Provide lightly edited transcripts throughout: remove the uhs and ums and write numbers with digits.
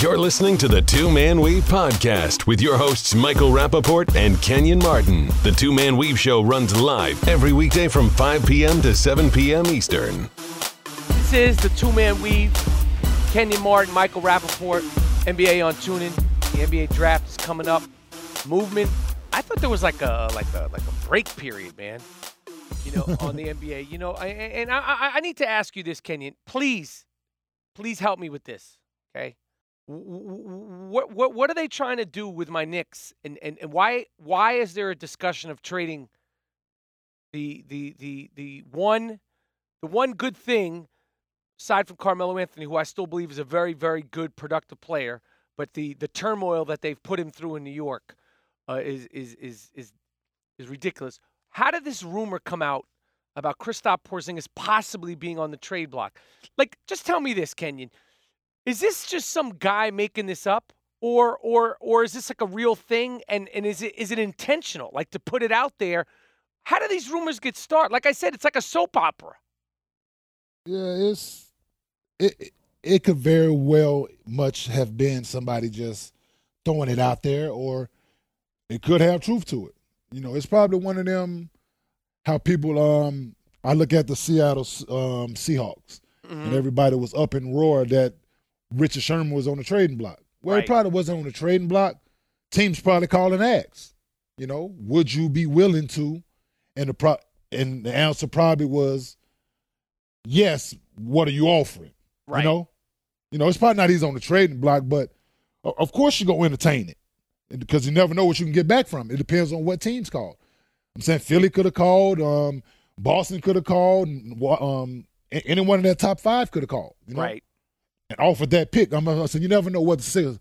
You're listening to the Two Man Weave podcast with your hosts Michael Rappaport and Kenyon Martin. The Two Man Weave show runs live every weekday from 5 p.m. to 7 p.m. Eastern. This is the Two Man Weave. Kenyon Martin, Michael Rappaport, NBA on TuneIn. The NBA draft is coming up. Movement. I thought there was like a break period, man. You know, on the NBA. You know, I need to ask you this, Kenyon. Please help me with this. Okay. What are they trying to do with my Knicks, and why is there a discussion of trading the one good thing aside from Carmelo Anthony, who I still believe is a very, very good, productive player, but the turmoil that they've put him through in New York is ridiculous. How did this rumor come out about Kristaps Porzingis possibly being on the trade block? Like, just tell me this, Kenyon. Is this just some guy making this up, or is this like a real thing? And is it intentional, like to put it out there? How do these rumors get started? Like I said, it's like a soap opera. Yeah, it could very well much have been somebody just throwing it out there, or it could have truth to it. You know, it's probably one of them how people I look at the Seattle Seahawks, mm-hmm. and everybody was up in roar that Richard Sherman was on the trading block. Well, right. He probably wasn't on the trading block. Teams probably calling ads. You know, would you be willing to? And the answer probably was, yes, what are you offering? Right. You know, it's probably not he's on the trading block, but of course you're going to entertain it because you never know what you can get back from it. It depends on what teams called. I'm saying Philly could have called. Boston could have called. Anyone in that top five could have called. You know? Right. And offered that pick. So you never know what the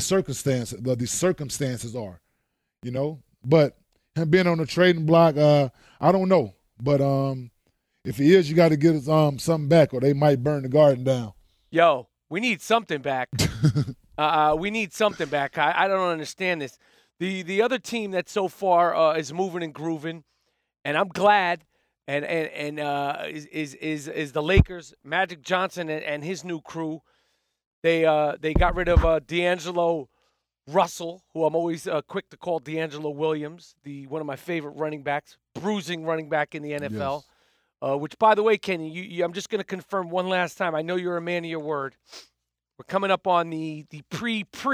circumstances are, you know. But him being on the trading block, I don't know. But if he is, you got to get his, something back, or they might burn the garden down. Yo, we need something back. We need something back. I don't understand this. The other team that so far is moving and grooving, and I'm glad. And is the Lakers, Magic Johnson and his new crew. They got rid of D'Angelo Russell, who I'm always quick to call D'Angelo Williams, one of my favorite running backs, bruising running back in the NFL. Yes. Which, by the way, Kenny, I'm just going to confirm one last time. I know you're a man of your word. We're coming up on the pre, it's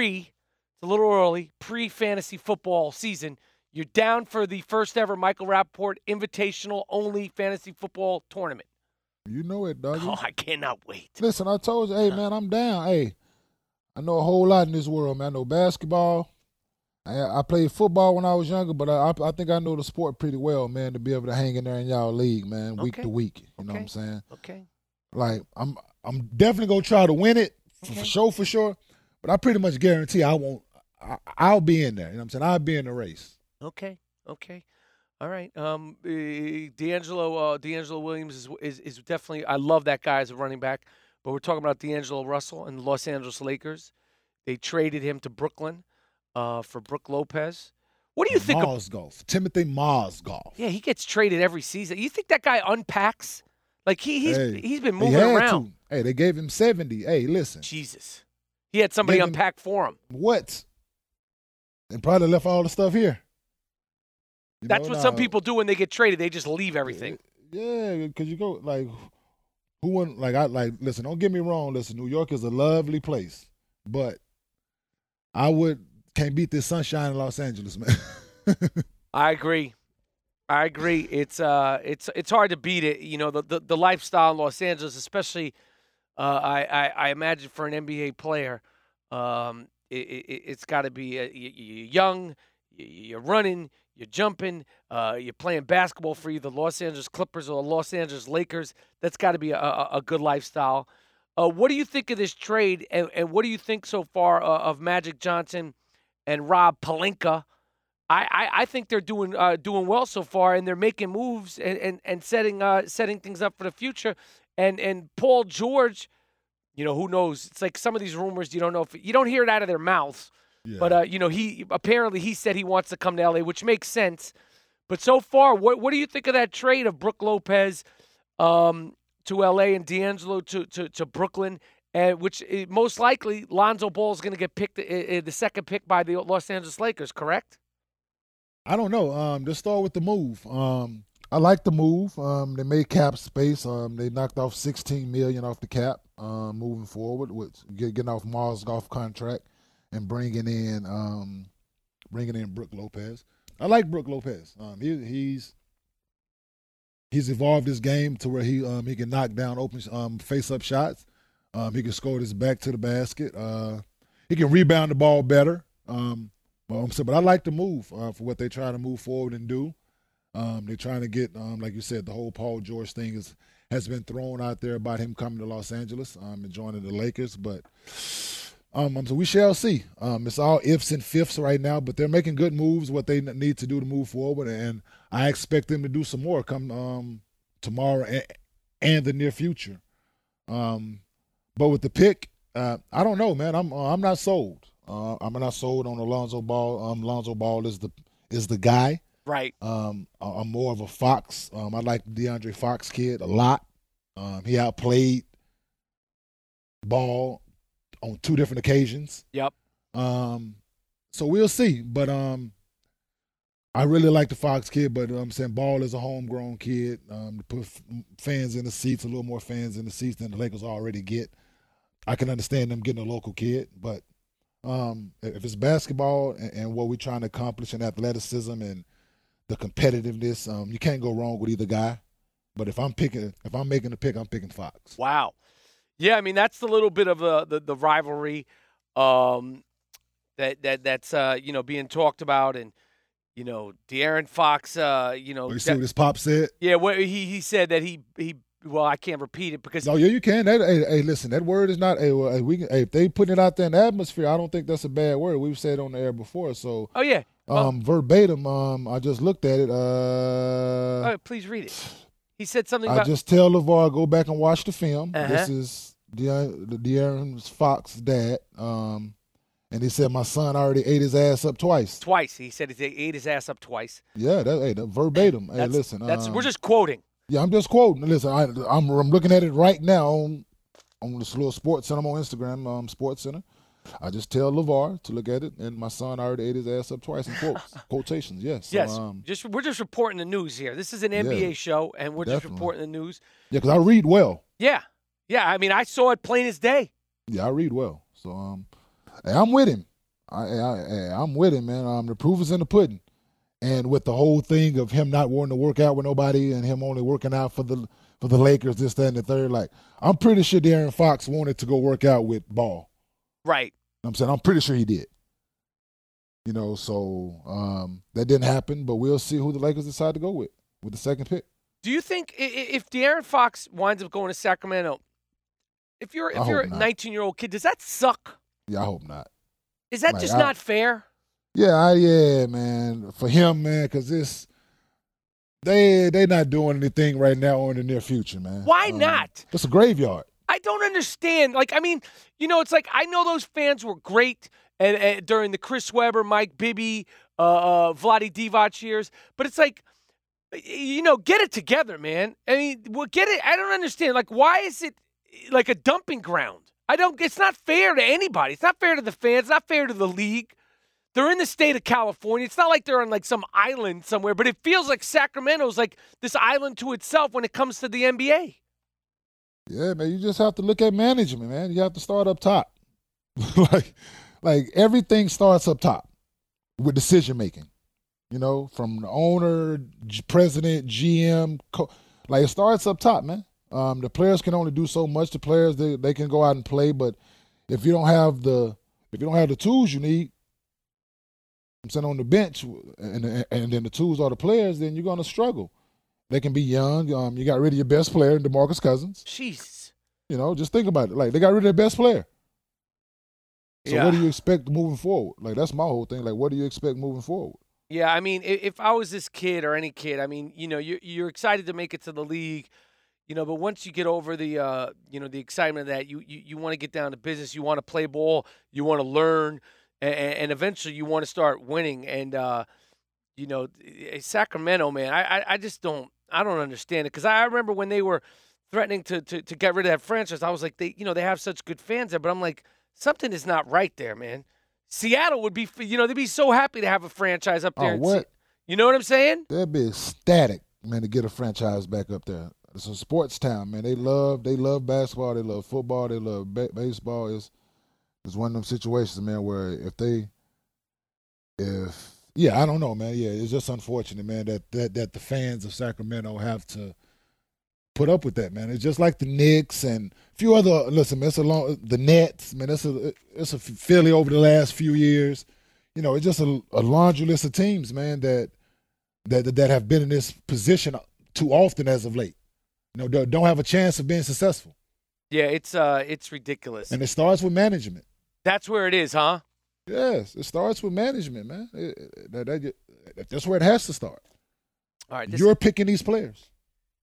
a little early, pre-fantasy football season. You're down for the first ever Michael Rappaport Invitational Only Fantasy Football Tournament. You know it, doggy. Oh, I cannot wait. Listen, I told you, hey, man, I'm down. Hey, I know a whole lot in this world, man. I know basketball. I played football when I was younger, but I think I know the sport pretty well, man, to be able to hang in there in y'all league, man, week to week. You know what I'm saying? Okay. Like, I'm definitely going to try to win it, for sure, but I pretty much guarantee I'll be in there. You know what I'm saying? I'll be in the race. Okay. All right. D'Angelo Williams is definitely – I love that guy as a running back. But we're talking about D'Angelo Russell and the Los Angeles Lakers. They traded him to Brooklyn for Brooke Lopez. What do you think of – Timothy Mozgov. Yeah, he gets traded every season. You think that guy unpacks? Like, he's been moving around. Hey, they gave him 70. Hey, listen. Jesus. He had somebody unpack for him. What? They probably left all the stuff here. You That's know, what now, some people do when they get traded. They just leave everything. Yeah, because you go like, who wouldn't like? Listen. Don't get me wrong. Listen, New York is a lovely place, but can't beat this sunshine in Los Angeles, man. I agree. It's hard to beat it. You know, the lifestyle in Los Angeles, especially. I imagine for an NBA player, it's got to be you're young, you're running. You're jumping, you're playing basketball for either the Los Angeles Clippers or the Los Angeles Lakers. That's got to be a good lifestyle. What do you think of this trade, and what do you think so far of Magic Johnson and Rob Pelinka? I think they're doing well so far, and they're making moves and setting things up for the future. And Paul George, you know, who knows? It's like some of these rumors you don't know if you don't hear it out of their mouths. Yeah. But, you know, he said he wants to come to L.A., which makes sense. But so far, what do you think of that trade of Brooke Lopez to L.A. and D'Angelo to Brooklyn? and which most likely Lonzo Ball is going to get picked, the second pick by the Los Angeles Lakers, correct? I don't know. Let's start with the move. I like the move. They made cap space. They knocked off $16 million off the cap moving forward, which getting off Mars' golf contract and bringing in Brooke Lopez. I like Brooke Lopez. He's evolved his game to where he can knock down open face-up shots. He can score his back to the basket. He can rebound the ball better. But I like the move for what they try to move forward and do. They're trying to get, like you said, the whole Paul George thing has been thrown out there about him coming to Los Angeles and joining the Lakers. But so we shall see. It's all ifs and fifths right now, but they're making good moves, what they need to do to move forward, and I expect them to do some more come tomorrow and the near future. But with the pick, I don't know, man. I'm not sold. I'm not sold on Lonzo Ball. Lonzo Ball is the guy. Right. I'm more of a Fox. I like DeAndre Fox kid a lot. He outplayed Ball on two different occasions. Yep. So we'll see. But I really like the Fox kid, but I'm saying Ball is a homegrown kid. To put fans in the seats, a little more fans in the seats than the Lakers already get. I can understand them getting a local kid, but if it's basketball and what we're trying to accomplish in athleticism and the competitiveness, you can't go wrong with either guy. But if I'm making a pick, I'm picking Fox. Wow. Yeah, I mean, that's the little bit of the rivalry that's being talked about, and De'Aaron Fox, you see what his pop said? Yeah, well, he said that he well, I can't repeat it because you can. Hey, listen, that word is not if they put it out there in the atmosphere, I don't think that's a bad word. We've said it on the air before, so oh yeah, verbatim. I just looked at it. Please read it. He said something about... I just tell LeVar, go back and watch the film. Uh-huh. This is De'Aaron Fox's dad. And he said, my son already ate his ass up twice. Twice. He said he ate his ass up twice. Yeah, that verbatim. Hey, listen. We're just quoting. Yeah, I'm just quoting. Listen, I'm looking at it right now on this little Sports Center. I'm on Instagram, Sports Center. I just tell LeVar to look at it, and my son already ate his ass up twice in quotes. Quotations, yes. Yes, we're just reporting the news here. This is an NBA show, and we're just reporting the news. Yeah, because I read well. Yeah, I mean, I saw it plain as day. Yeah, I read well. So I'm with him. I'm with him, man. The proof is in the pudding. And with the whole thing of him not wanting to work out with nobody and him only working out for the Lakers, this, that, and the third, like, I'm pretty sure De'Aaron Fox wanted to go work out with Ball. Right. I'm saying I'm pretty sure he did. So that didn't happen, but we'll see who the Lakers decide to go with the second pick. Do you think if De'Aaron Fox winds up going to Sacramento, if you're a 19-year-old kid, does that suck? Yeah, I hope not. Is that just not fair? Yeah, man. For him, man, because this they not doing anything right now or in the near future, man. Why not? It's a graveyard. I don't understand. Like, I mean, it's like I know those fans were great and during the Chris Webber, Mike Bibby, Vlade Divac years, but it's like, get it together, man. I mean, get it. I don't understand. Like, why is it like a dumping ground? It's not fair to anybody. It's not fair to the fans. It's not fair to the league. They're in the state of California. It's not like they're on like some island somewhere, but it feels like Sacramento's like this island to itself when it comes to the NBA. Yeah, man, you just have to look at management, man. You have to start up top. like everything starts up top with decision making. From the owner, president, GM, it starts up top, man. The players can only do so much. The players they can go out and play, but if you don't have the tools you need, I'm saying on the bench, and then the tools are the players, then you're gonna struggle. They can be young. You got rid of your best player, DeMarcus Cousins. Jeez. Just think about it. Like, they got rid of their best player. So what do you expect moving forward? Like, that's my whole thing. Like, what do you expect moving forward? Yeah, I mean, if I was this kid or any kid, I mean, you're excited to make it to the league, but once you get over the, the excitement of that, you want to get down to business. You want to play ball. You want to learn. And eventually you want to start winning. And, Sacramento, man, I just don't understand it, because I remember when they were threatening to get rid of that franchise. I was like, they have such good fans there, but I'm like, something is not right there, man. Seattle would be, they'd be so happy to have a franchise up there. Oh, what? You know what I'm saying? They'd be ecstatic, man, to get a franchise back up there. It's a sports town, man. They love basketball, they love football, they love baseball. It's one of them situations, man, where I don't know, man. Yeah, it's just unfortunate, man, that the fans of Sacramento have to put up with that, man. It's just like the Knicks and a few other. Listen, man, the Nets, man. It's a Philly over the last few years. You know, it's just a laundry list of teams, man, that have been in this position too often as of late. You know, don't have a chance of being successful. Yeah, it's ridiculous. And it starts with management. That's where it is, huh? Yes, it starts with management, man. That's where it has to start. All right, you're picking these players.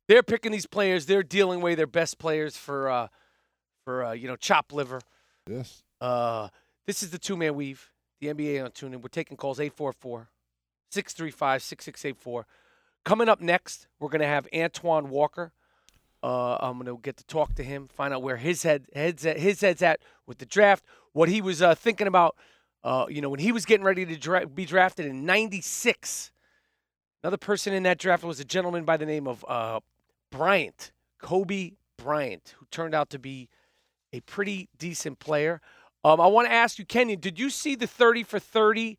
They're picking these players. They're dealing away their best players for chop liver. Yes. This is the Two Man Weave, the NBA on TuneIn. We're taking calls 844-635-6684. Coming up next, we're going to have Antoine Walker. I'm going to get to talk to him, find out where his head's at with the draft, what he was thinking about, when he was getting ready to be drafted in 96. Another person in that draft was a gentleman by the name of Kobe Bryant, who turned out to be a pretty decent player. I want to ask you, Kenyon, did you see the 30 for 30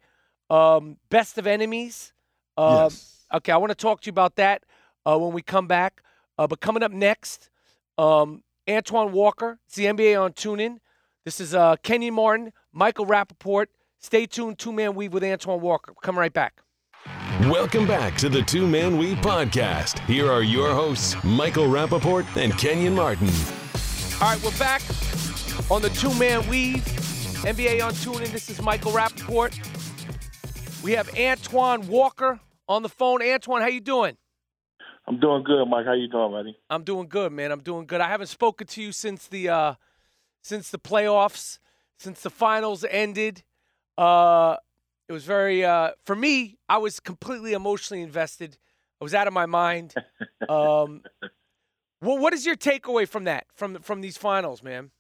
best of enemies? Yes. Okay, I want to talk to you about that when we come back. But coming up next, Antoine Walker. It's the NBA on TuneIn. This is Kenyon Martin, Michael Rappaport. Stay tuned, Two-Man Weave with Antoine Walker. We'll come right back. Welcome back to the Two-Man Weave podcast. Here are your hosts, Michael Rappaport and Kenyon Martin. All right, we're back on the Two-Man Weave, NBA on TuneIn. This is Michael Rappaport. We have Antoine Walker on the phone. Antoine, how you doing? I'm doing good, Mike. How you doing, buddy? I'm doing good, man. I'm doing good. I haven't spoken to you since the playoffs, since the finals ended. It was very, for me, I was completely emotionally invested. I was out of my mind. Well, what is your takeaway from that, from these finals, man?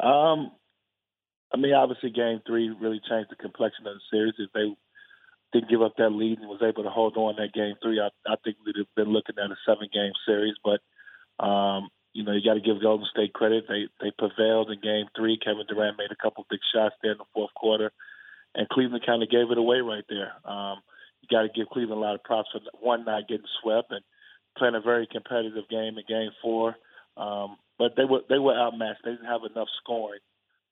Obviously game 3 really changed the complexion of the series. If they didn't give up that lead and was able to hold on that game 3, I think we'd have been looking at a 7-game series. But, you got to give Golden State credit. They prevailed in game 3. Kevin Durant made a couple big shots there in the fourth quarter. And Cleveland kind of gave it away right there. You got to give Cleveland a lot of props for, one, not getting swept and playing a very competitive game in game 4. But they were outmatched. They didn't have enough scoring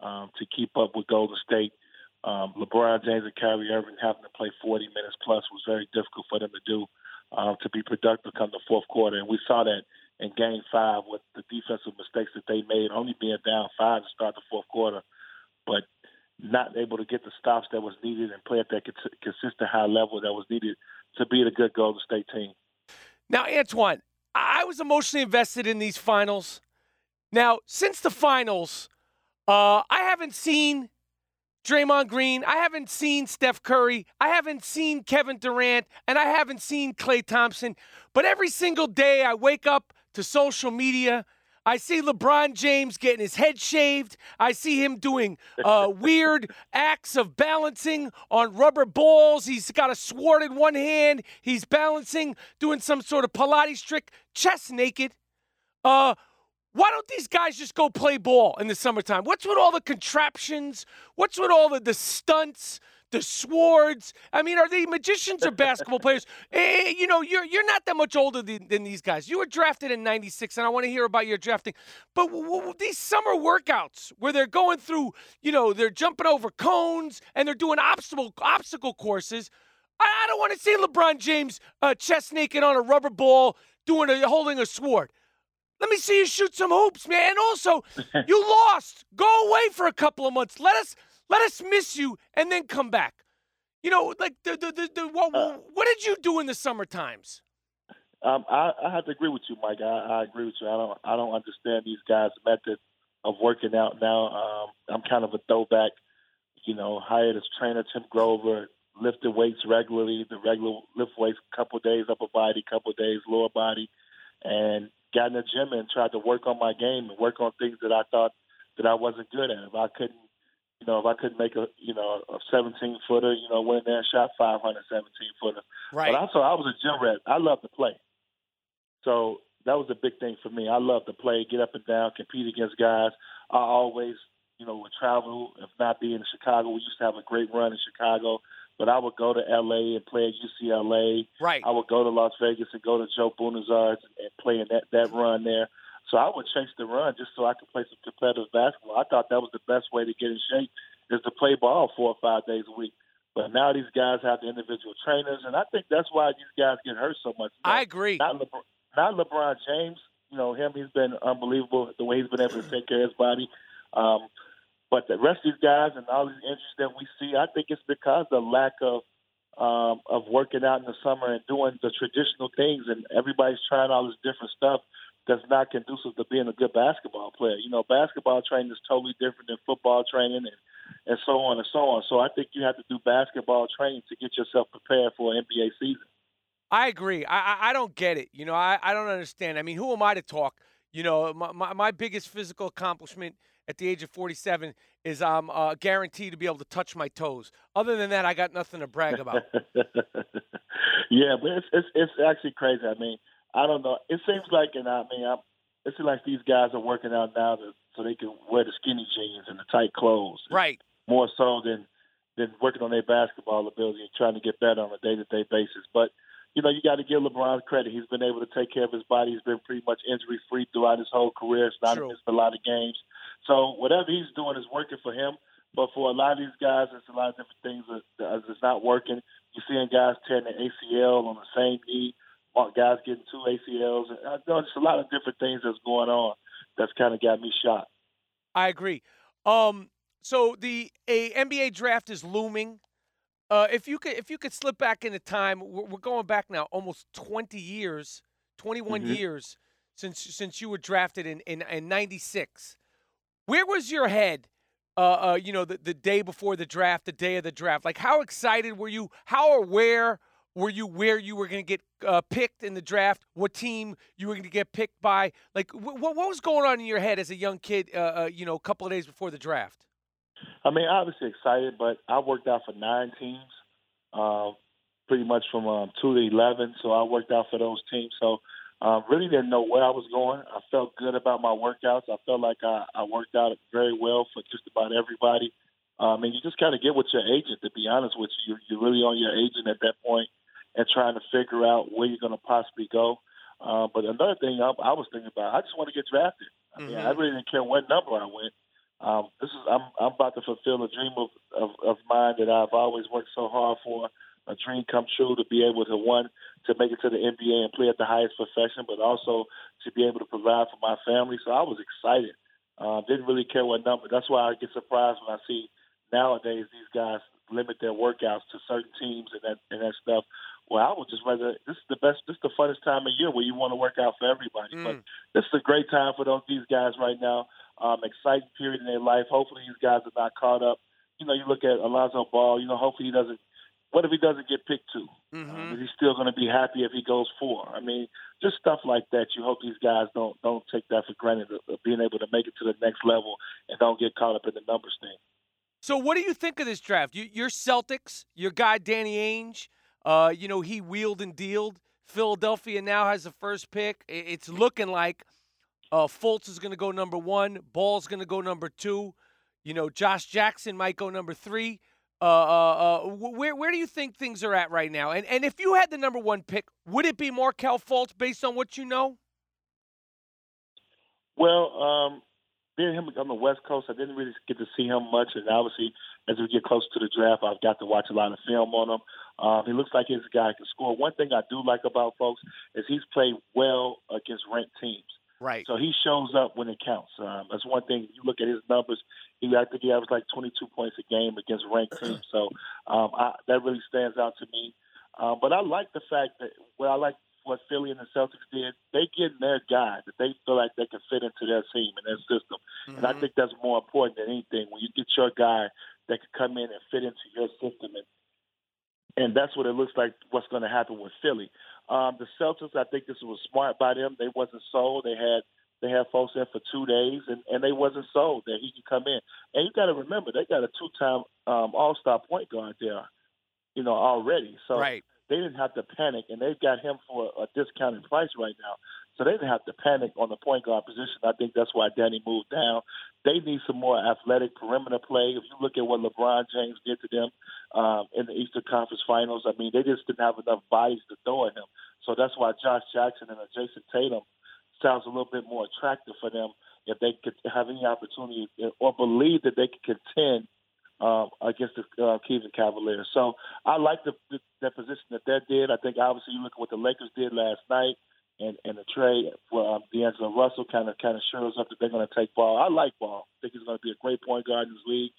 to keep up with Golden State. LeBron James and Kyrie Irving having to play 40 minutes plus was very difficult for them to do to be productive come the fourth quarter. And we saw that in game 5 with the defensive mistakes that they made, only being down 5 to start the fourth quarter, but not able to get the stops that was needed and play at that consistent high level that was needed to be the good Golden State team. Now, Antoine, I was emotionally invested in these finals. Now, since the finals, I haven't seen Draymond Green, I haven't seen Steph Curry, I haven't seen Kevin Durant, and I haven't seen Klay Thompson. But every single day I wake up to social media, I see LeBron James getting his head shaved. I see him doing weird acts of balancing on rubber balls. He's got a sword in one hand. He's balancing, doing some sort of Pilates trick, chest naked. Why don't these guys just go play ball in the summertime? What's with all the contraptions? What's with all the stunts, the swords? I mean, are they magicians or basketball players? You're not that much older than these guys. You were drafted in 96, and I want to hear about your drafting. But these summer workouts where they're going through, they're jumping over cones and they're doing obstacle courses. I don't want to see LeBron James chest naked on a rubber ball holding a sword. Let me see you shoot some hoops, man. And also, you lost. Go away for a couple of months. Let us miss you and then come back. What did you do in the summer times? I have to agree with you, Mike. I agree with you. I don't understand these guys' method of working out now. I'm kind of a throwback. Hired as trainer Tim Grover, lifted weights regularly. The regular lift weights, couple days upper body, couple days lower body, and got in the gym and tried to work on my game and work on things that I thought that I wasn't good at. If I couldn't, you know, if I couldn't make a 17-footer, you know, went in there and shot 500 17-footer. Right. But also, I was a gym rat. I loved to play. So that was a big thing for me. I loved to play, get up and down, compete against guys. I always, you know, would travel, if not be in Chicago. We used to have a great run in Chicago. But I would go to L.A. and play at UCLA. Right. I would go to Las Vegas and go to Joe Buenos Aires and play in that run there. So I would chase the run just so I could play some competitive basketball. I thought that was the best way to get in shape, is to play ball 4 or 5 days a week. But now these guys have the individual trainers, and I think that's why these guys get hurt so much. You know, I agree. Not LeBron James. You know, him, he's been unbelievable the way he's been able to take care of his body. But the rest of these guys and all these injuries that we see, I think it's because of the lack of working out in the summer and doing the traditional things, and everybody's trying all this different stuff that's not conducive to being a good basketball player. You know, basketball training is totally different than football training and so on and so on. So I think you have to do basketball training to get yourself prepared for an NBA season. I agree. I don't get it. You know, I don't understand. I mean, who am I to talk? You know, my biggest physical accomplishment at the age of 47 is I'm guaranteed to be able to touch my toes. Other than that, I got nothing to brag about. Yeah, but it's actually crazy. I mean, I don't know. It seems like, it seems like these guys are working out now so they can wear the skinny jeans and the tight clothes. Right. More so than working on their basketball ability and trying to get better on a day-to-day basis. But, you know, you got to give LeBron credit. He's been able to take care of his body. He's been pretty much injury-free throughout his whole career. It's not missed a lot of games. So whatever he's doing is working for him. But for a lot of these guys, it's a lot of different things that's not working. You're seeing guys tearing the ACL on the same knee, guys getting 2 ACLs. I know it's a lot of different things that's going on that's kind of got me shot. I agree. So the NBA draft is looming. If you could slip back into time, we're going back now almost 20 years, 21 mm-hmm. years since you were drafted in 96. Where was your head, the day before the draft, the day of the draft? Like, how excited were you? How aware were you where you were going to get picked in the draft, what team you were going to get picked by? Like, what was going on in your head as a young kid, a couple of days before the draft? I mean, obviously excited, but I worked out for 9 teams, pretty much from 2 to 11, so I worked out for those teams. So really didn't know where I was going. I felt good about my workouts. I felt like I worked out very well for just about everybody. And you just kind of get with your agent, to be honest with you. You're really on your agent at that point and trying to figure out where you're going to possibly go. But another thing I was thinking about, I just want to get drafted. I mean, I really didn't care what number I went. I'm about to fulfill a dream of mine that I've always worked so hard for, a dream come true to be able to, one, to make it to the NBA and play at the highest profession, but also to be able to provide for my family. So I was excited. Didn't really care what number. That's why I get surprised when I see nowadays these guys limit their workouts to certain teams and that stuff. Well, I would just rather – this is the funnest time of year where you want to work out for everybody. But this is a great time for these guys right now. Exciting period in their life. Hopefully these guys are not caught up. You know, you look at Lonzo Ball, you know, hopefully he doesn't – what if he doesn't get picked 2? Is he still going to be happy if he goes 4? I mean, just stuff like that. You hope these guys don't take that for granted, of being able to make it to the next level and don't get caught up in the numbers thing. So what do you think of this draft? Your Celtics, your guy Danny Ainge, he wheeled and dealed. Philadelphia now has the first pick. It's looking like Fultz is going to go number 1. Ball's going to go number 2. You know, Josh Jackson might go number 3. Where do you think things are at right now? And if you had the number 1 pick, would it be Markelle Fultz based on what you know? Well, being him on the West Coast, I didn't really get to see him much. And obviously, as we get closer to the draft, I've got to watch a lot of film on him. He looks like he's a guy who can score. One thing I do like about Fultz is he's played well against ranked teams. Right. So he shows up when it counts. That's one thing. You look at his numbers, I think he averaged like 22 points a game against ranked teams. So that really stands out to me. But I like the fact that what Philly and the Celtics did, they get their guy that they feel like they can fit into their team and their system. And I think that's more important than anything. When you get your guy that can come in and fit into your system and And that's what it looks like what's going to happen with Philly. The Celtics, I think this was smart by them. They wasn't sold. They had folks in for 2 days, and they wasn't sold that he could come in. And you got to remember, they got a two-time all-star point guard there, you know, already. So right. They didn't have to panic, and they've got him for a discounted price right now. So they didn't have to panic on the point guard position. I think that's why Danny moved down. They need some more athletic perimeter play. If you look at what LeBron James did to them in the Eastern Conference Finals, I mean, they just didn't have enough bodies to throw at him. So that's why Josh Jackson and Jason Tatum sounds a little bit more attractive for them if they could have any opportunity or believe that they could contend against the Cleveland Cavaliers. So I like the position that they did. I think obviously you look at what the Lakers did last night, and the trade for D'Angelo Russell kind of shows up that they're going to take Ball. I like Ball. I think he's going to be a great point guard in this league,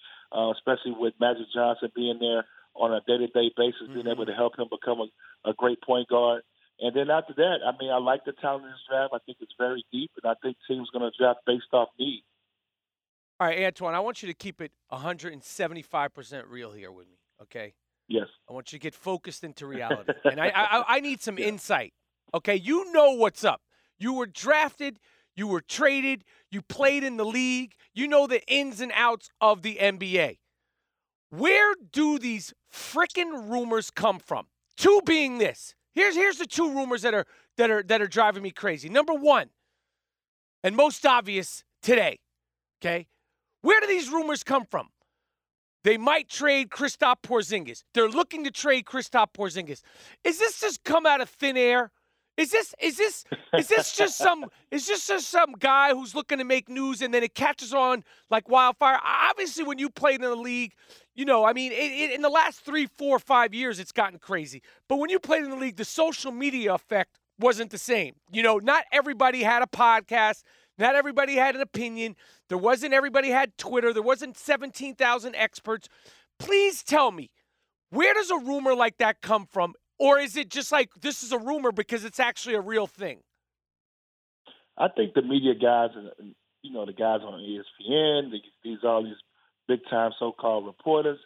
especially with Magic Johnson being there on a day-to-day basis, being able to help him become a great point guard. And then after that, I mean, I like the talent in this draft. I think it's very deep, and I think teams are going to draft based off need. All right, Antoine, I want you to keep it 175% real here with me, okay? Yes. I want you to get focused into reality. And I need some insight, okay? You know what's up. You were drafted. You were traded. You played in the league. You know the ins and outs of the NBA. Where do these freaking rumors come from? Two being this. Here's the two rumors that are driving me crazy. Number one, and most obvious today, okay? Where do these rumors come from? They might trade Kristaps Porzingis. They're looking to trade Kristaps Porzingis. Is this just come out of thin air? Is this just some guy who's looking to make news and then it catches on like wildfire? Obviously, when you played in the league, you know, I mean, in the last 3, 4, 5 years, it's gotten crazy. But when you played in the league, the social media effect wasn't the same. You know, not everybody had a podcast. Not everybody had an opinion. There wasn't everybody had Twitter. There wasn't 17,000 experts. Please tell me, where does a rumor like that come from? Or is it just like this is a rumor because it's actually a real thing? I think the media guys, and you know, the guys on ESPN, all these big-time so-called reporters,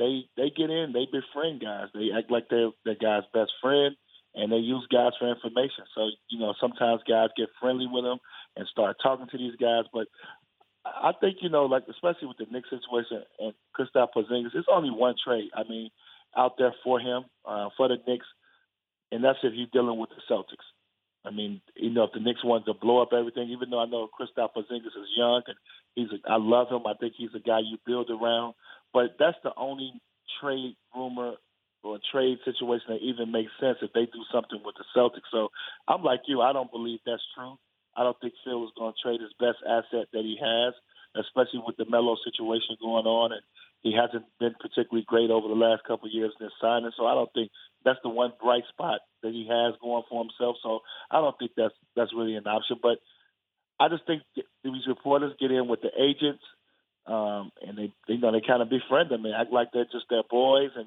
they get in, they befriend guys. They act like they're the guy's best friend, and they use guys for information. So, you know, sometimes guys get friendly with them and start talking to these guys. But I think, you know, like especially with the Knicks situation and Kristaps Porzingis, it's only one trade. I mean, out there for him, for the Knicks, and that's if he's dealing with the Celtics. I mean, you know, if the Knicks wanted to blow up everything, even though I know Kristaps Porzingis is young, and I love him. I think he's a guy you build around. But that's the only trade rumor or trade situation that even makes sense if they do something with the Celtics. So I'm like you. I don't believe that's true. I don't think Phil is going to trade his best asset that he has, especially with the Melo situation going on, and he hasn't been particularly great over the last couple of years in his signing, so I don't think that's the one bright spot that he has going for himself. So I don't think that's really an option. But I just think these reporters get in with the agents, and they you know, they kind of befriend them and act like they're just their boys, and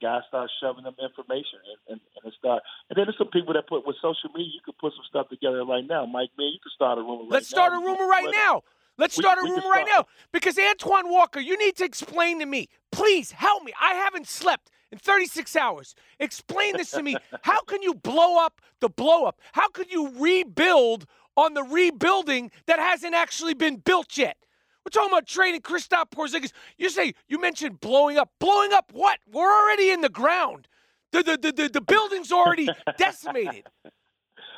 guys start shoving them information, and start. And then there's some people that put with social media, you could put some stuff together right now. Mike, man, you can start a rumor right now. Let's start a rumor right now. Let's start a rumor right now. Because Antoine Walker, you need to explain to me. Please help me. I haven't slept in 36 hours. Explain this to me. How can you blow up the blow up? How could you rebuild on the rebuilding that hasn't actually been built yet? We're talking about trading Kristaps Porzingis. You mentioned blowing up. Blowing up what? We're already in the ground. The building's already decimated.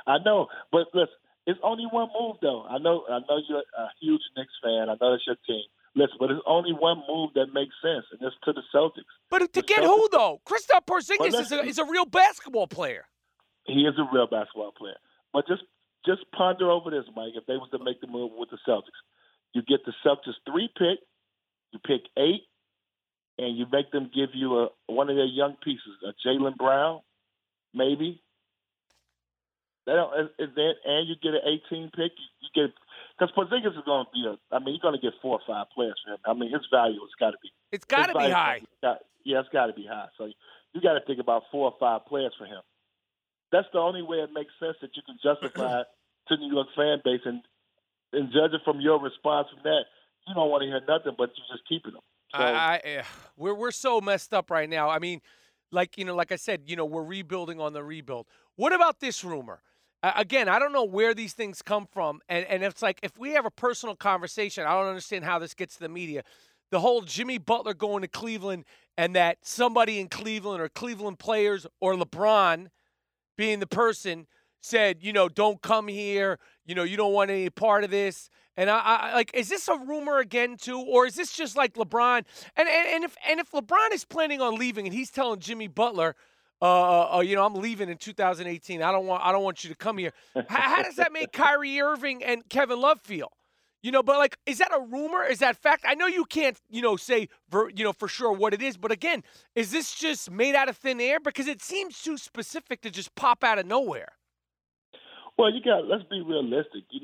I know, but listen. It's only one move, though. I know you're a huge Knicks fan. I know that's your team. Listen, but it's only one move that makes sense, and it's to the Celtics. But to get who, though? Kristaps Porzingis is a real basketball player. He is a real basketball player. But just ponder over this, Mike. If they was to make the move with the Celtics, you get the Celtics 3 pick, you pick 8, and you make them give you one of their young pieces, a Jaylen Brown, maybe. And you get an 18 pick. You get because Porzingis is going to be you're going to get 4 or 5 players for him. I mean, his value has got to be. It's got to be high. It's got to be high. So you got to think about 4 or 5 players for him. That's the only way it makes sense that you can justify to New York fan base, and judging from your response from that, you don't want to hear nothing, but you're just keeping them. So, we're so messed up right now. I mean, like I said, we're rebuilding on the rebuild. What about this rumor? Again, I don't know where these things come from. And it's like, if we have a personal conversation, I don't understand how this gets to the media. The whole Jimmy Butler going to Cleveland and that somebody in Cleveland or Cleveland players or LeBron being the person said, don't come here. You don't want any part of this. And I like, is this a rumor again too? Or is this just like LeBron? And if LeBron is planning on leaving and he's telling Jimmy Butler, I'm leaving in 2018. I don't want you to come here. How does that make Kyrie Irving and Kevin Love feel? But like, is that a rumor? Is that fact? I know you can't, say, for sure what it is. But again, is this just made out of thin air? Because it seems too specific to just pop out of nowhere. Well, let's be realistic. It's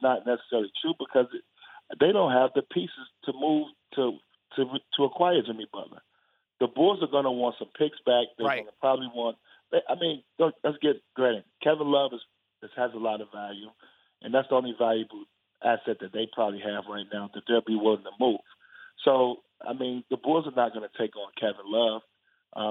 not necessarily true because they don't have the pieces to move to acquire Jimmy Butler. The Bulls are going to want some picks back. They're right. going to probably want. Let's get granted. Kevin Love has a lot of value, and that's the only valuable asset that they probably have right now that they'll be willing to move. So, the Bulls are not going to take on Kevin Love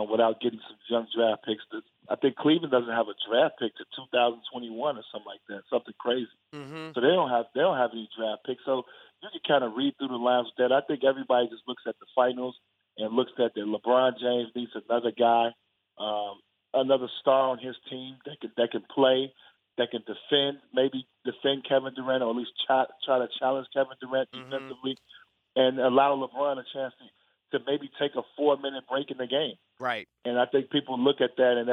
without getting some young draft picks. I think Cleveland doesn't have a draft pick to 2021 or something like that, something crazy. Mm-hmm. So they don't have any draft picks. So you can kind of read through the lines with that. I think everybody just looks at the finals and looks at that LeBron James needs another guy, another star on his team that can play, that can defend, maybe defend Kevin Durant or at least try to challenge Kevin Durant defensively and allow LeBron a chance to maybe take a 4-minute break in the game. Right. And I think people look at that, and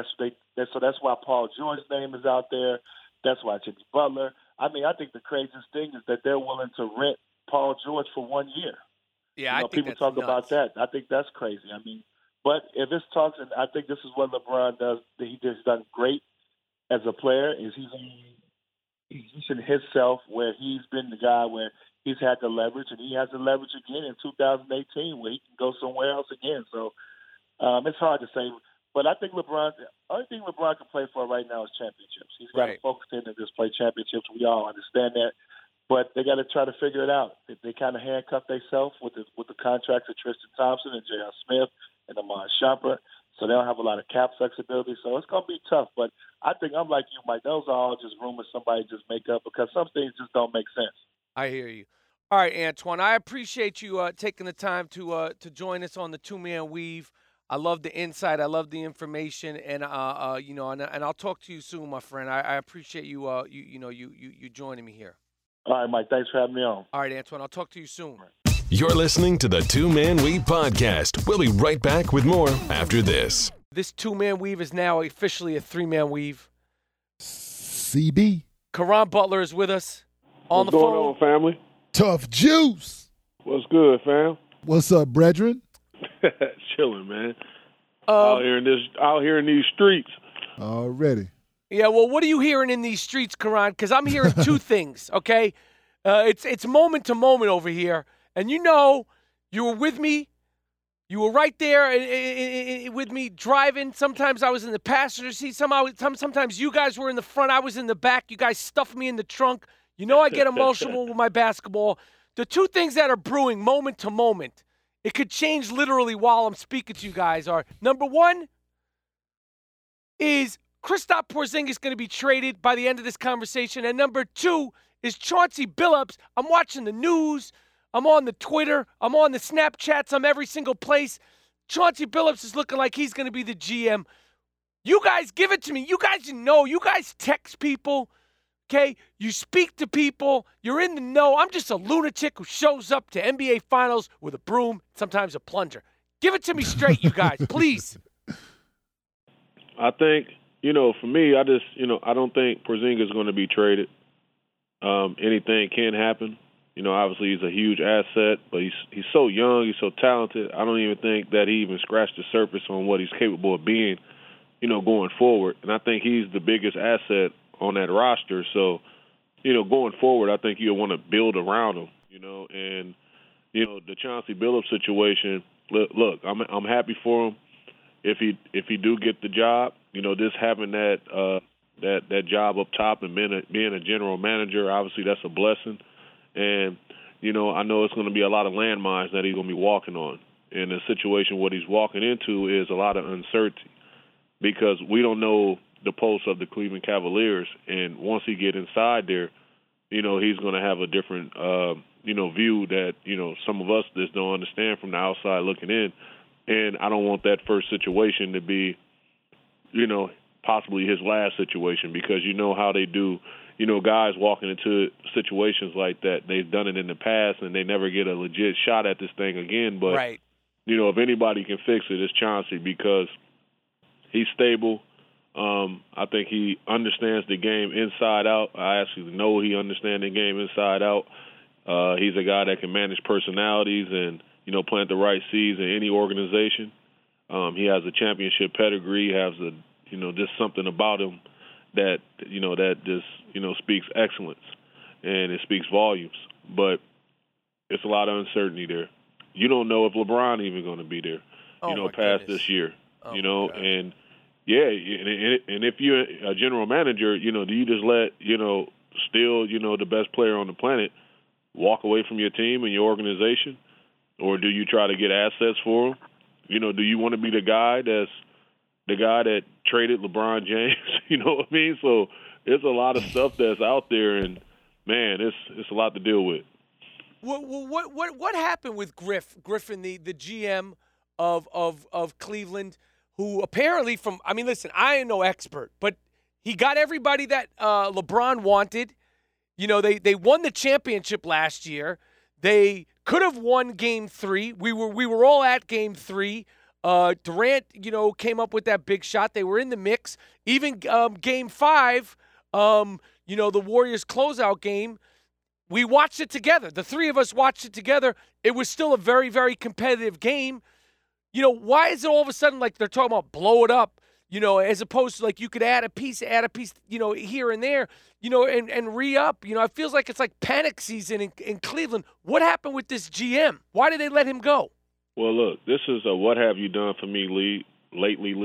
so that's why Paul George's name is out there. That's why Jimmy Butler. I think the craziest thing is that they're willing to rent Paul George for 1 year. Yeah, I think people talk nuts about that. I think that's crazy. But if it's talks, and I think this is what LeBron does. He just done great as a player. Is he's in himself where he's been the guy where he's had the leverage, and he has the leverage again in 2018 where he can go somewhere else again. So it's hard to say, but I think LeBron. The only thing LeBron can play for right now is championships. He's got to focus in and just play championships. We all understand that. But they got to try to figure it out. They kind of handcuff themselves with the contracts of Tristan Thompson and J.R. Smith and Amon Shumpert, so they don't have a lot of cap flexibility. So it's going to be tough. But I think I'm like you, Mike. Those are all just rumors somebody just make up because some things just don't make sense. I hear you. All right, Antoine, I appreciate you taking the time to join us on the Two Man Weave. I love the insight. I love the information, and and I'll talk to you soon, my friend. I appreciate you. You joining me here. All right, Mike. Thanks for having me on. All right, Antoine. I'll talk to you soon. You're listening to the Two Man Weave podcast. We'll be right back with more after this. This Two Man Weave is now officially a Three Man Weave. CB. Karan Butler is with us on the phone. What's going on, family? Tough Juice. What's good, fam? What's up, brethren? Chilling, man. Out here in these streets. Already. Yeah, well, what are you hearing in these streets, Karan? Because I'm hearing two things, okay? It's moment to moment over here. And you were with me. You were right there with me driving. Sometimes I was in the passenger seat. Sometimes you guys were in the front. I was in the back. You guys stuffed me in the trunk. I get emotional with my basketball. The two things that are brewing moment to moment, it could change literally while I'm speaking to you guys, are number one is Kristaps Porzingis is going to be traded by the end of this conversation. And number two is Chauncey Billups. I'm watching the news. I'm on the Twitter. I'm on the Snapchats. I'm every single place. Chauncey Billups is looking like he's going to be the GM. You guys give it to me. You guys know. You guys text people. Okay? You speak to people. You're in the know. I'm just a lunatic who shows up to NBA Finals with a broom, sometimes a plunger. Give it to me straight, you guys. Please. I think... for me, I just, I don't think Porzingis is going to be traded. Anything can happen. Obviously he's a huge asset, but he's so young, he's so talented. I don't even think that he even scratched the surface on what he's capable of being, going forward. And I think he's the biggest asset on that roster. So, going forward, I think you'll want to build around him, and, the Chauncey Billups situation, look, I'm happy for him. If he do get the job, just having that job up top and being a general manager, obviously that's a blessing. And I know it's going to be a lot of landmines that he's going to be walking on. And the situation, what he's walking into is a lot of uncertainty because we don't know the pulse of the Cleveland Cavaliers. And once he get inside there, you know, he's going to have a different, view that, some of us just don't understand from the outside looking in. And I don't want that first situation to be, possibly his last situation because you know how they do. Guys walking into situations like that, they've done it in the past and they never get a legit shot at this thing again. But, right. If anybody can fix it, it's Chauncey because he's stable. I think he understands the game inside out. I actually know he understands the game inside out. He's a guy that can manage personalities and, plant the right seeds in any organization. He has a championship pedigree, has a, just something about him that, that speaks excellence and it speaks volumes. But it's a lot of uncertunty there. You don't know if LeBron even going to be there, past this year, and and if you're a general manager, do you just let, the best player on the planet walk away from your team and your organization? Or do you try to get assets for him? Do you want to be the guy that traded LeBron James? You know what I mean? So there's a lot of stuff that's out there, and, man, it's a lot to deal with. What happened with Griffin, the GM of Cleveland, who apparently I am no expert, but he got everybody that LeBron wanted. They won the championship last year. They could have won Game 3. We were all at Game 3. Durant, came up with that big shot. They were in the mix. Even Game 5, the Warriors closeout game, we watched it together. The three of us watched it together. It was still a very, very competitive game. Why is it all of a sudden like they're talking about blow it up, as opposed to like you could add a piece, here and there, and re-up. It feels like it's like panic season in Cleveland. What happened with this GM? Why did they let him go? Well, look, this is a what have you done for me league,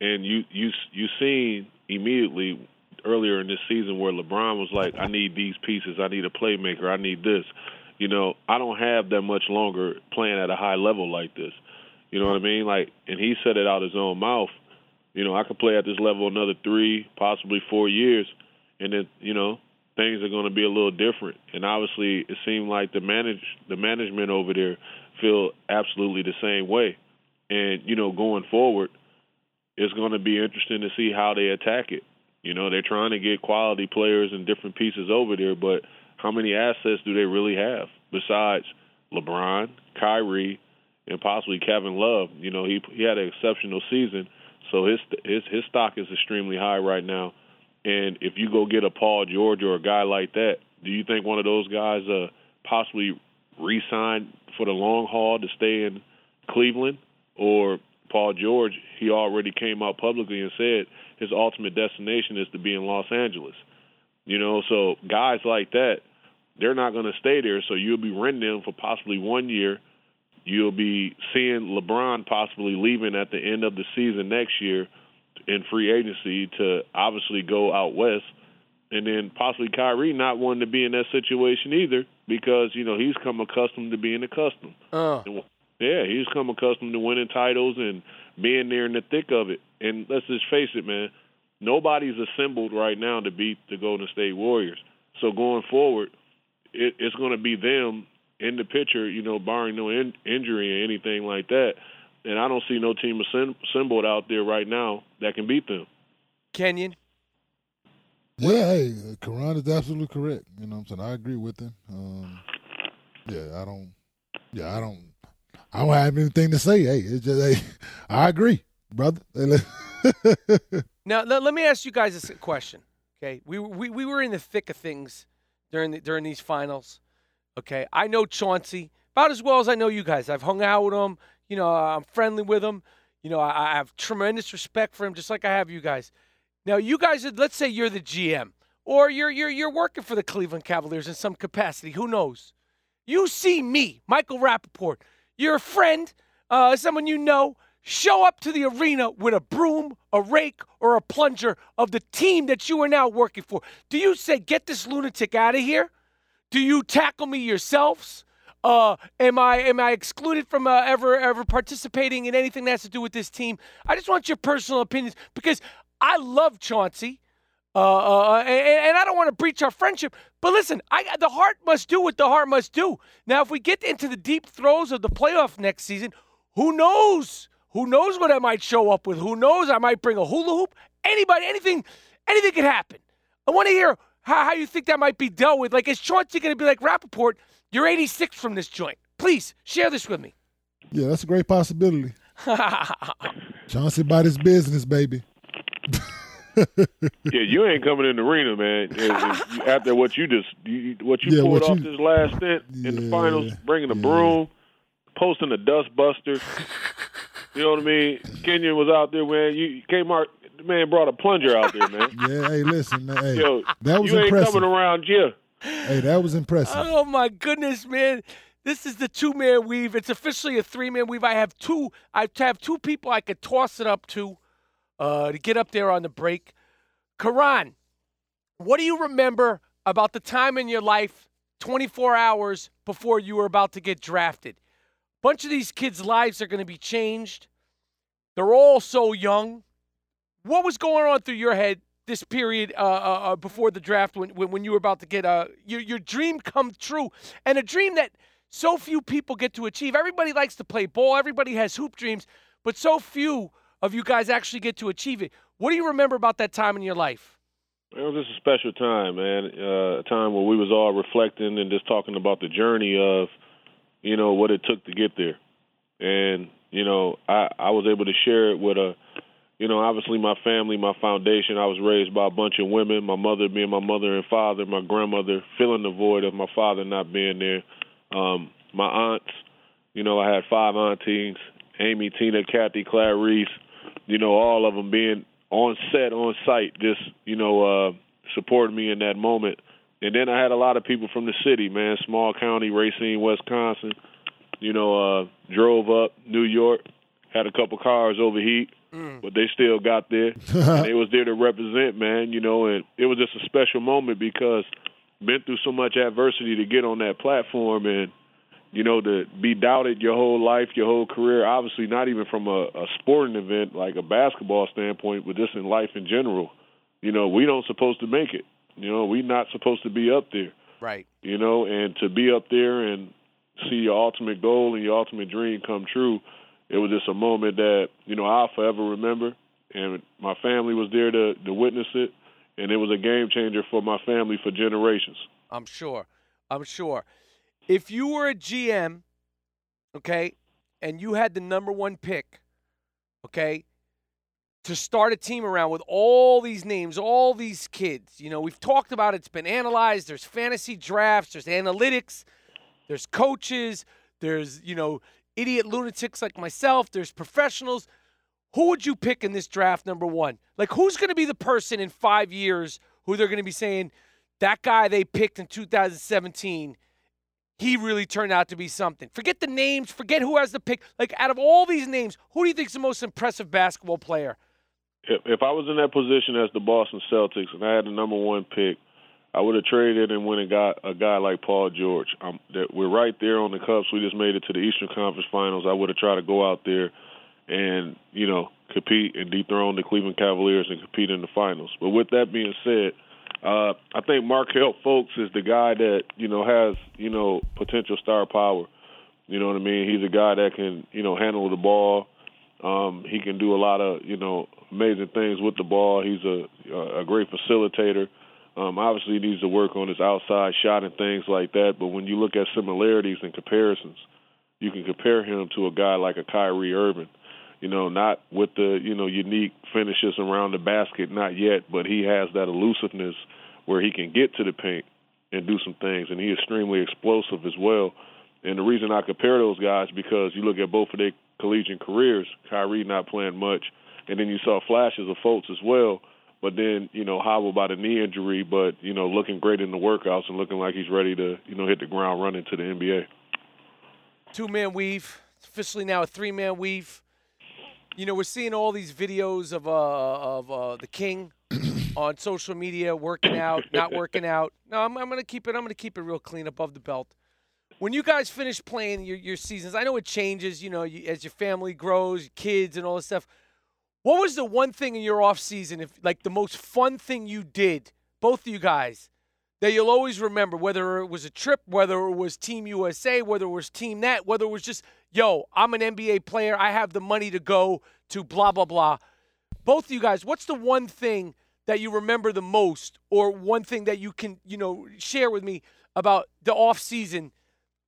and you seen immediately earlier in this season where LeBron was like, I need these pieces, I need a playmaker, I need this. I don't have that much longer playing at a high level like this. You know what I mean? Like, and he said it out his own mouth. I could play at this level another 3, possibly 4 years, and then things are going to be a little different. And obviously, it seemed like the management over there feel absolutely the same way. And, going forward, it's going to be interesting to see how they attack it. They're trying to get quality players and different pieces over there, but how many assets do they really have besides LeBron, Kyrie, and possibly Kevin Love? He had an exceptional season, so his stock is extremely high right now. And if you go get a Paul George or a guy like that, do you think one of those guys possibly re-sign for the long haul to stay in Cleveland? Or Paul George, he already came out publicly and said his ultimate destination is to be in Los Angeles. So guys like that, they're not going to stay there, so you'll be renting them for possibly 1 year. You'll be seeing LeBron possibly leaving at the end of the season next year in free agency to obviously go out west. And then possibly Kyrie not wanting to be in that situation either because, he's come accustomed to being accustomed. Yeah, he's come accustomed to winning titles and being there in the thick of it. And let's just face it, man, nobody's assembled right now to beat the Golden State Warriors. So going forward, it's going to be them in the picture, barring no injury or anything like that. And I don't see no team assembled out there right now that can beat them. Kenyon? Yeah, hey, Karan is absolutely correct. You know what I'm saying? I agree with him. I don't have anything to say. Hey, it's just, I agree, brother. Now, let me ask you guys a question. Okay, we were in the thick of things during these finals. Okay, I know Chauncey about as well as I know you guys. I've hung out with him. I'm friendly with him. I have tremendous respect for him, just like I have you guys. Now, you guys, let's say you're the GM or you're working for the Cleveland Cavaliers in some capacity. Who knows? You see me, Michael Rappaport, your friend, someone you know, show up to the arena with a broom, a rake, or a plunger of the team that you are now working for. Do you say, get this lunatic out of here? Do you tackle me yourselves? Am I excluded from ever participating in anything that has to do with this team? I just want your personal opinions, because I love Chauncey, and I don't want to breach our friendship. But listen, the heart must do what the heart must do. Now, if we get into the deep throes of the playoff next season, who knows? Who knows what I might show up with? Who knows? I might bring a hula hoop. Anybody, anything could happen. I want to hear how you think that might be dealt with. Like, is Chauncey going to be like Rappaport? You're 86 from this joint. Please share this with me. Yeah, that's a great possibility. Chauncey about his business, baby. Yeah, you ain't coming in the arena, man. After what you just, what you pulled off this last stint in the finals, bringing the broom, posting the dustbuster. You know what I mean? Kenyon was out there, man. Kmart brought a plunger out there, man. Yeah, hey, listen, man. Hey, yo, that was impressive. You ain't coming around here. Hey, that was impressive. Oh, my goodness, man. This is the two-man weave. It's officially a three-man weave. I have two people I could toss it up to get up there on the break. Karan, what do you remember about the time in your life 24 hours before you were about to get drafted? Bunch of these kids' lives are going to be changed. They're all so young. What was going on through your head this period before the draft when you were about to get your dream come true, and a dream that so few people get to achieve? Everybody likes to play ball. Everybody has hoop dreams, but so few of you guys actually get to achieve it. What do you remember about that time in your life? It was just a special time, man, a time where we was all reflecting and just talking about the journey of, you know, what it took to get there. And, you know, I was able to share it with you know, obviously my family, my foundation. I was raised by a bunch of women, my mother being my mother and father, my grandmother filling the void of my father not being there, my aunts. You know, I had 5 aunties, Amy, Tina, Kathy, Clarice, you know, all of them being on set, on site, just, you know, supporting me in that moment. And then I had a lot of people from the city, man, small county, Racine, Wisconsin, you know, drove up, New York, had a couple cars overheat, but they still got there. And they was there to represent, man, you know, and it was just a special moment because been through so much adversity to get on that platform and, you know, to be doubted your whole life, your whole career, obviously not even from a sporting event like a basketball standpoint, but just in life in general. You know, we don't supposed to make it. You know, we're not supposed to be up there. Right. You know, and to be up there and see your ultimate goal and your ultimate dream come true, it was just a moment that, you know, I'll forever remember. And my family was there to witness it. And it was a game changer for my family for generations. I'm sure. If you were a GM, okay, and you had the number one pick, okay, to start a team around with all these names, all these kids. You know, we've talked about it. It's been analyzed. There's fantasy drafts. There's analytics. There's coaches. There's, you know, idiot lunatics like myself. There's professionals. Who would you pick in this draft, number one? Like, who's going to be the person in 5 years who they're going to be saying, that guy they picked in 2017, he really turned out to be something? Forget the names. Forget who has the pick. Like, out of all these names, who do you think is the most impressive basketball player? If I was in that position as the Boston Celtics and I had the number one pick, I would have traded and went and got a guy like Paul George. We're right there on the cusp. We just made it to the Eastern Conference Finals. I would have tried to go out there and, you know, compete and dethrone the Cleveland Cavaliers and compete in the finals. But with that being said, I think Markelle Fultz is the guy that, you know, has, you know, potential star power. You know what I mean? He's a guy that can, you know, handle the ball. He can do a lot of, you know, amazing things with the ball. He's a great facilitator. Obviously, he needs to work on his outside shot and things like that. But when you look at similarities and comparisons, you can compare him to a guy like a Kyrie Irving. You know, not with the, you know, unique finishes around the basket, not yet, but he has that elusiveness where he can get to the paint and do some things. And he's extremely explosive as well. And the reason I compare those guys because you look at both of their collegiate careers, Kyrie not playing much, and then you saw flashes of Fultz as well, but then, you know, hobbled by the knee injury, but, you know, looking great in the workouts and looking like he's ready to, you know, hit the ground running to the NBA. Two-man weave, officially now a three-man weave. You know, we're seeing all these videos of the King on social media, working out, not working out. No, I'm going to keep it real clean above the belt. When you guys finish playing your seasons, I know it changes, as your family grows, kids and all this stuff. What was the one thing in your off season, the most fun thing you did, both of you guys, that you'll always remember, whether it was a trip, whether it was Team USA, whether it was Team Net, whether it was just, I'm an NBA player, I have the money to go to blah, blah, blah. Both of you guys, what's the one thing that you remember the most, or one thing that you can, share with me about the off season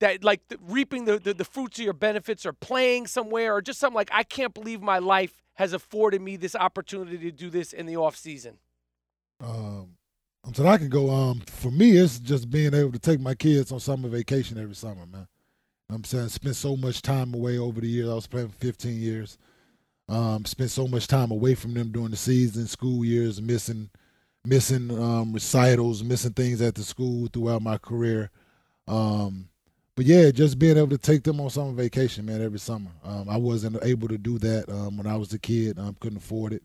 that, reaping the fruits of your benefits, or playing somewhere, or just something I can't believe my life has afforded me this opportunity to do this in the off season? So I can go. For me, it's just being able to take my kids on summer vacation every summer, man. I'm saying, spent so much time away over the years. I was playing for 15 years. Spent so much time away from them during the season, school years, missing recitals, missing things at the school throughout my career. But yeah, just being able to take them on summer vacation, man, every summer. I wasn't able to do that when I was a kid. I couldn't afford it.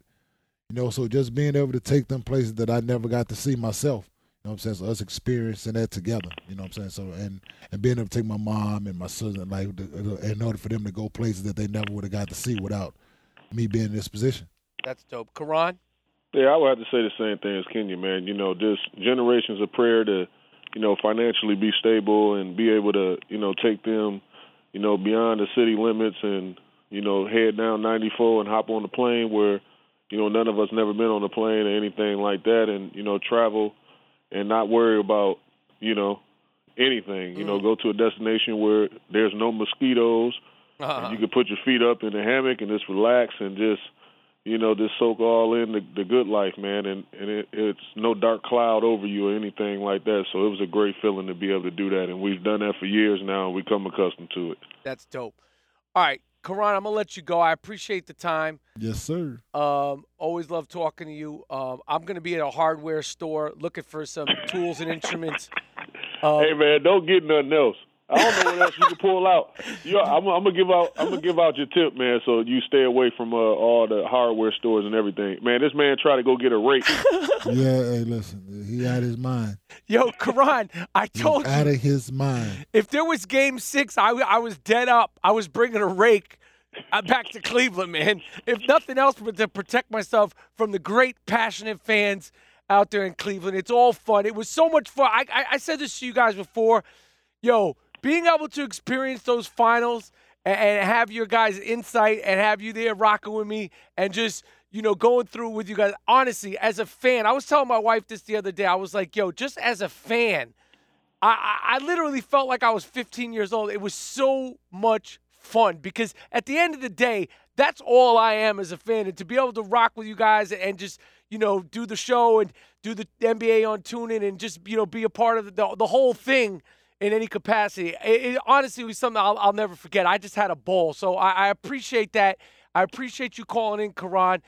So just being able to take them places that I never got to see myself, so us experiencing that together, so and being able to take my mom and my sister, in order for them to go places that they never would have got to see without me being in this position. That's dope. Karan? Yeah, I would have to say the same thing as Kenya, man. Just generations of prayer to, financially be stable and be able to, take them, beyond the city limits and, head down 94 and hop on the plane where, none of us never been on a plane or anything like that, and, travel and not worry about, anything. Go to a destination where there's no mosquitoes. Uh-huh. And you can put your feet up in the hammock and just relax and just, just soak all in the good life, man. And it's no dark cloud over you or anything like that. So it was a great feeling to be able to do that. And we've done that for years now, and we come accustomed to it. That's dope. All right. Karan, I'm going to let you go. I appreciate the time. Yes, sir. Always love talking to you. I'm going to be at a hardware store looking for some tools and instruments. Hey, man, don't get nothing else. I don't know what else you can pull out. I'm gonna give out your tip, man. So you stay away from all the hardware stores and everything, man. This man tried to go get a rape. Yeah, hey, listen, he out of his mind. Yo, Karan, I told you, out of his mind. If there was Game 6, I was dead up. I was bringing a rake back to Cleveland, man. If nothing else, but to protect myself from the great passionate fans out there in Cleveland. It's all fun. It was so much fun. I said this to you guys before, yo. Being able to experience those finals and have your guys' insight and have you there rocking with me and just, going through with you guys. Honestly, as a fan, I was telling my wife this the other day. I was like, yo, just as a fan, I literally felt like I was 15 years old. It was so much fun because at the end of the day, that's all I am as a fan. And to be able to rock with you guys and just, do the show and do the NBA on TuneIn and just, be a part of the whole thing. In any capacity, it honestly was something I'll never forget. I just had a ball, so I appreciate that. I appreciate you calling in, Karan.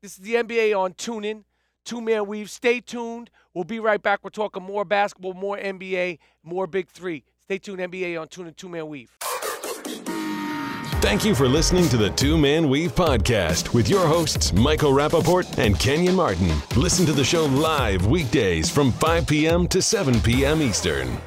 This is the NBA on TuneIn, Two Man Weave. Stay tuned. We'll be right back. We're talking more basketball, more NBA, more Big Three. Stay tuned, NBA on TuneIn, Two Man Weave. Thank you for listening to the Two Man Weave podcast with your hosts, Michael Rappaport and Kenyon Martin. Listen to the show live weekdays from 5 p.m. to 7 p.m. Eastern.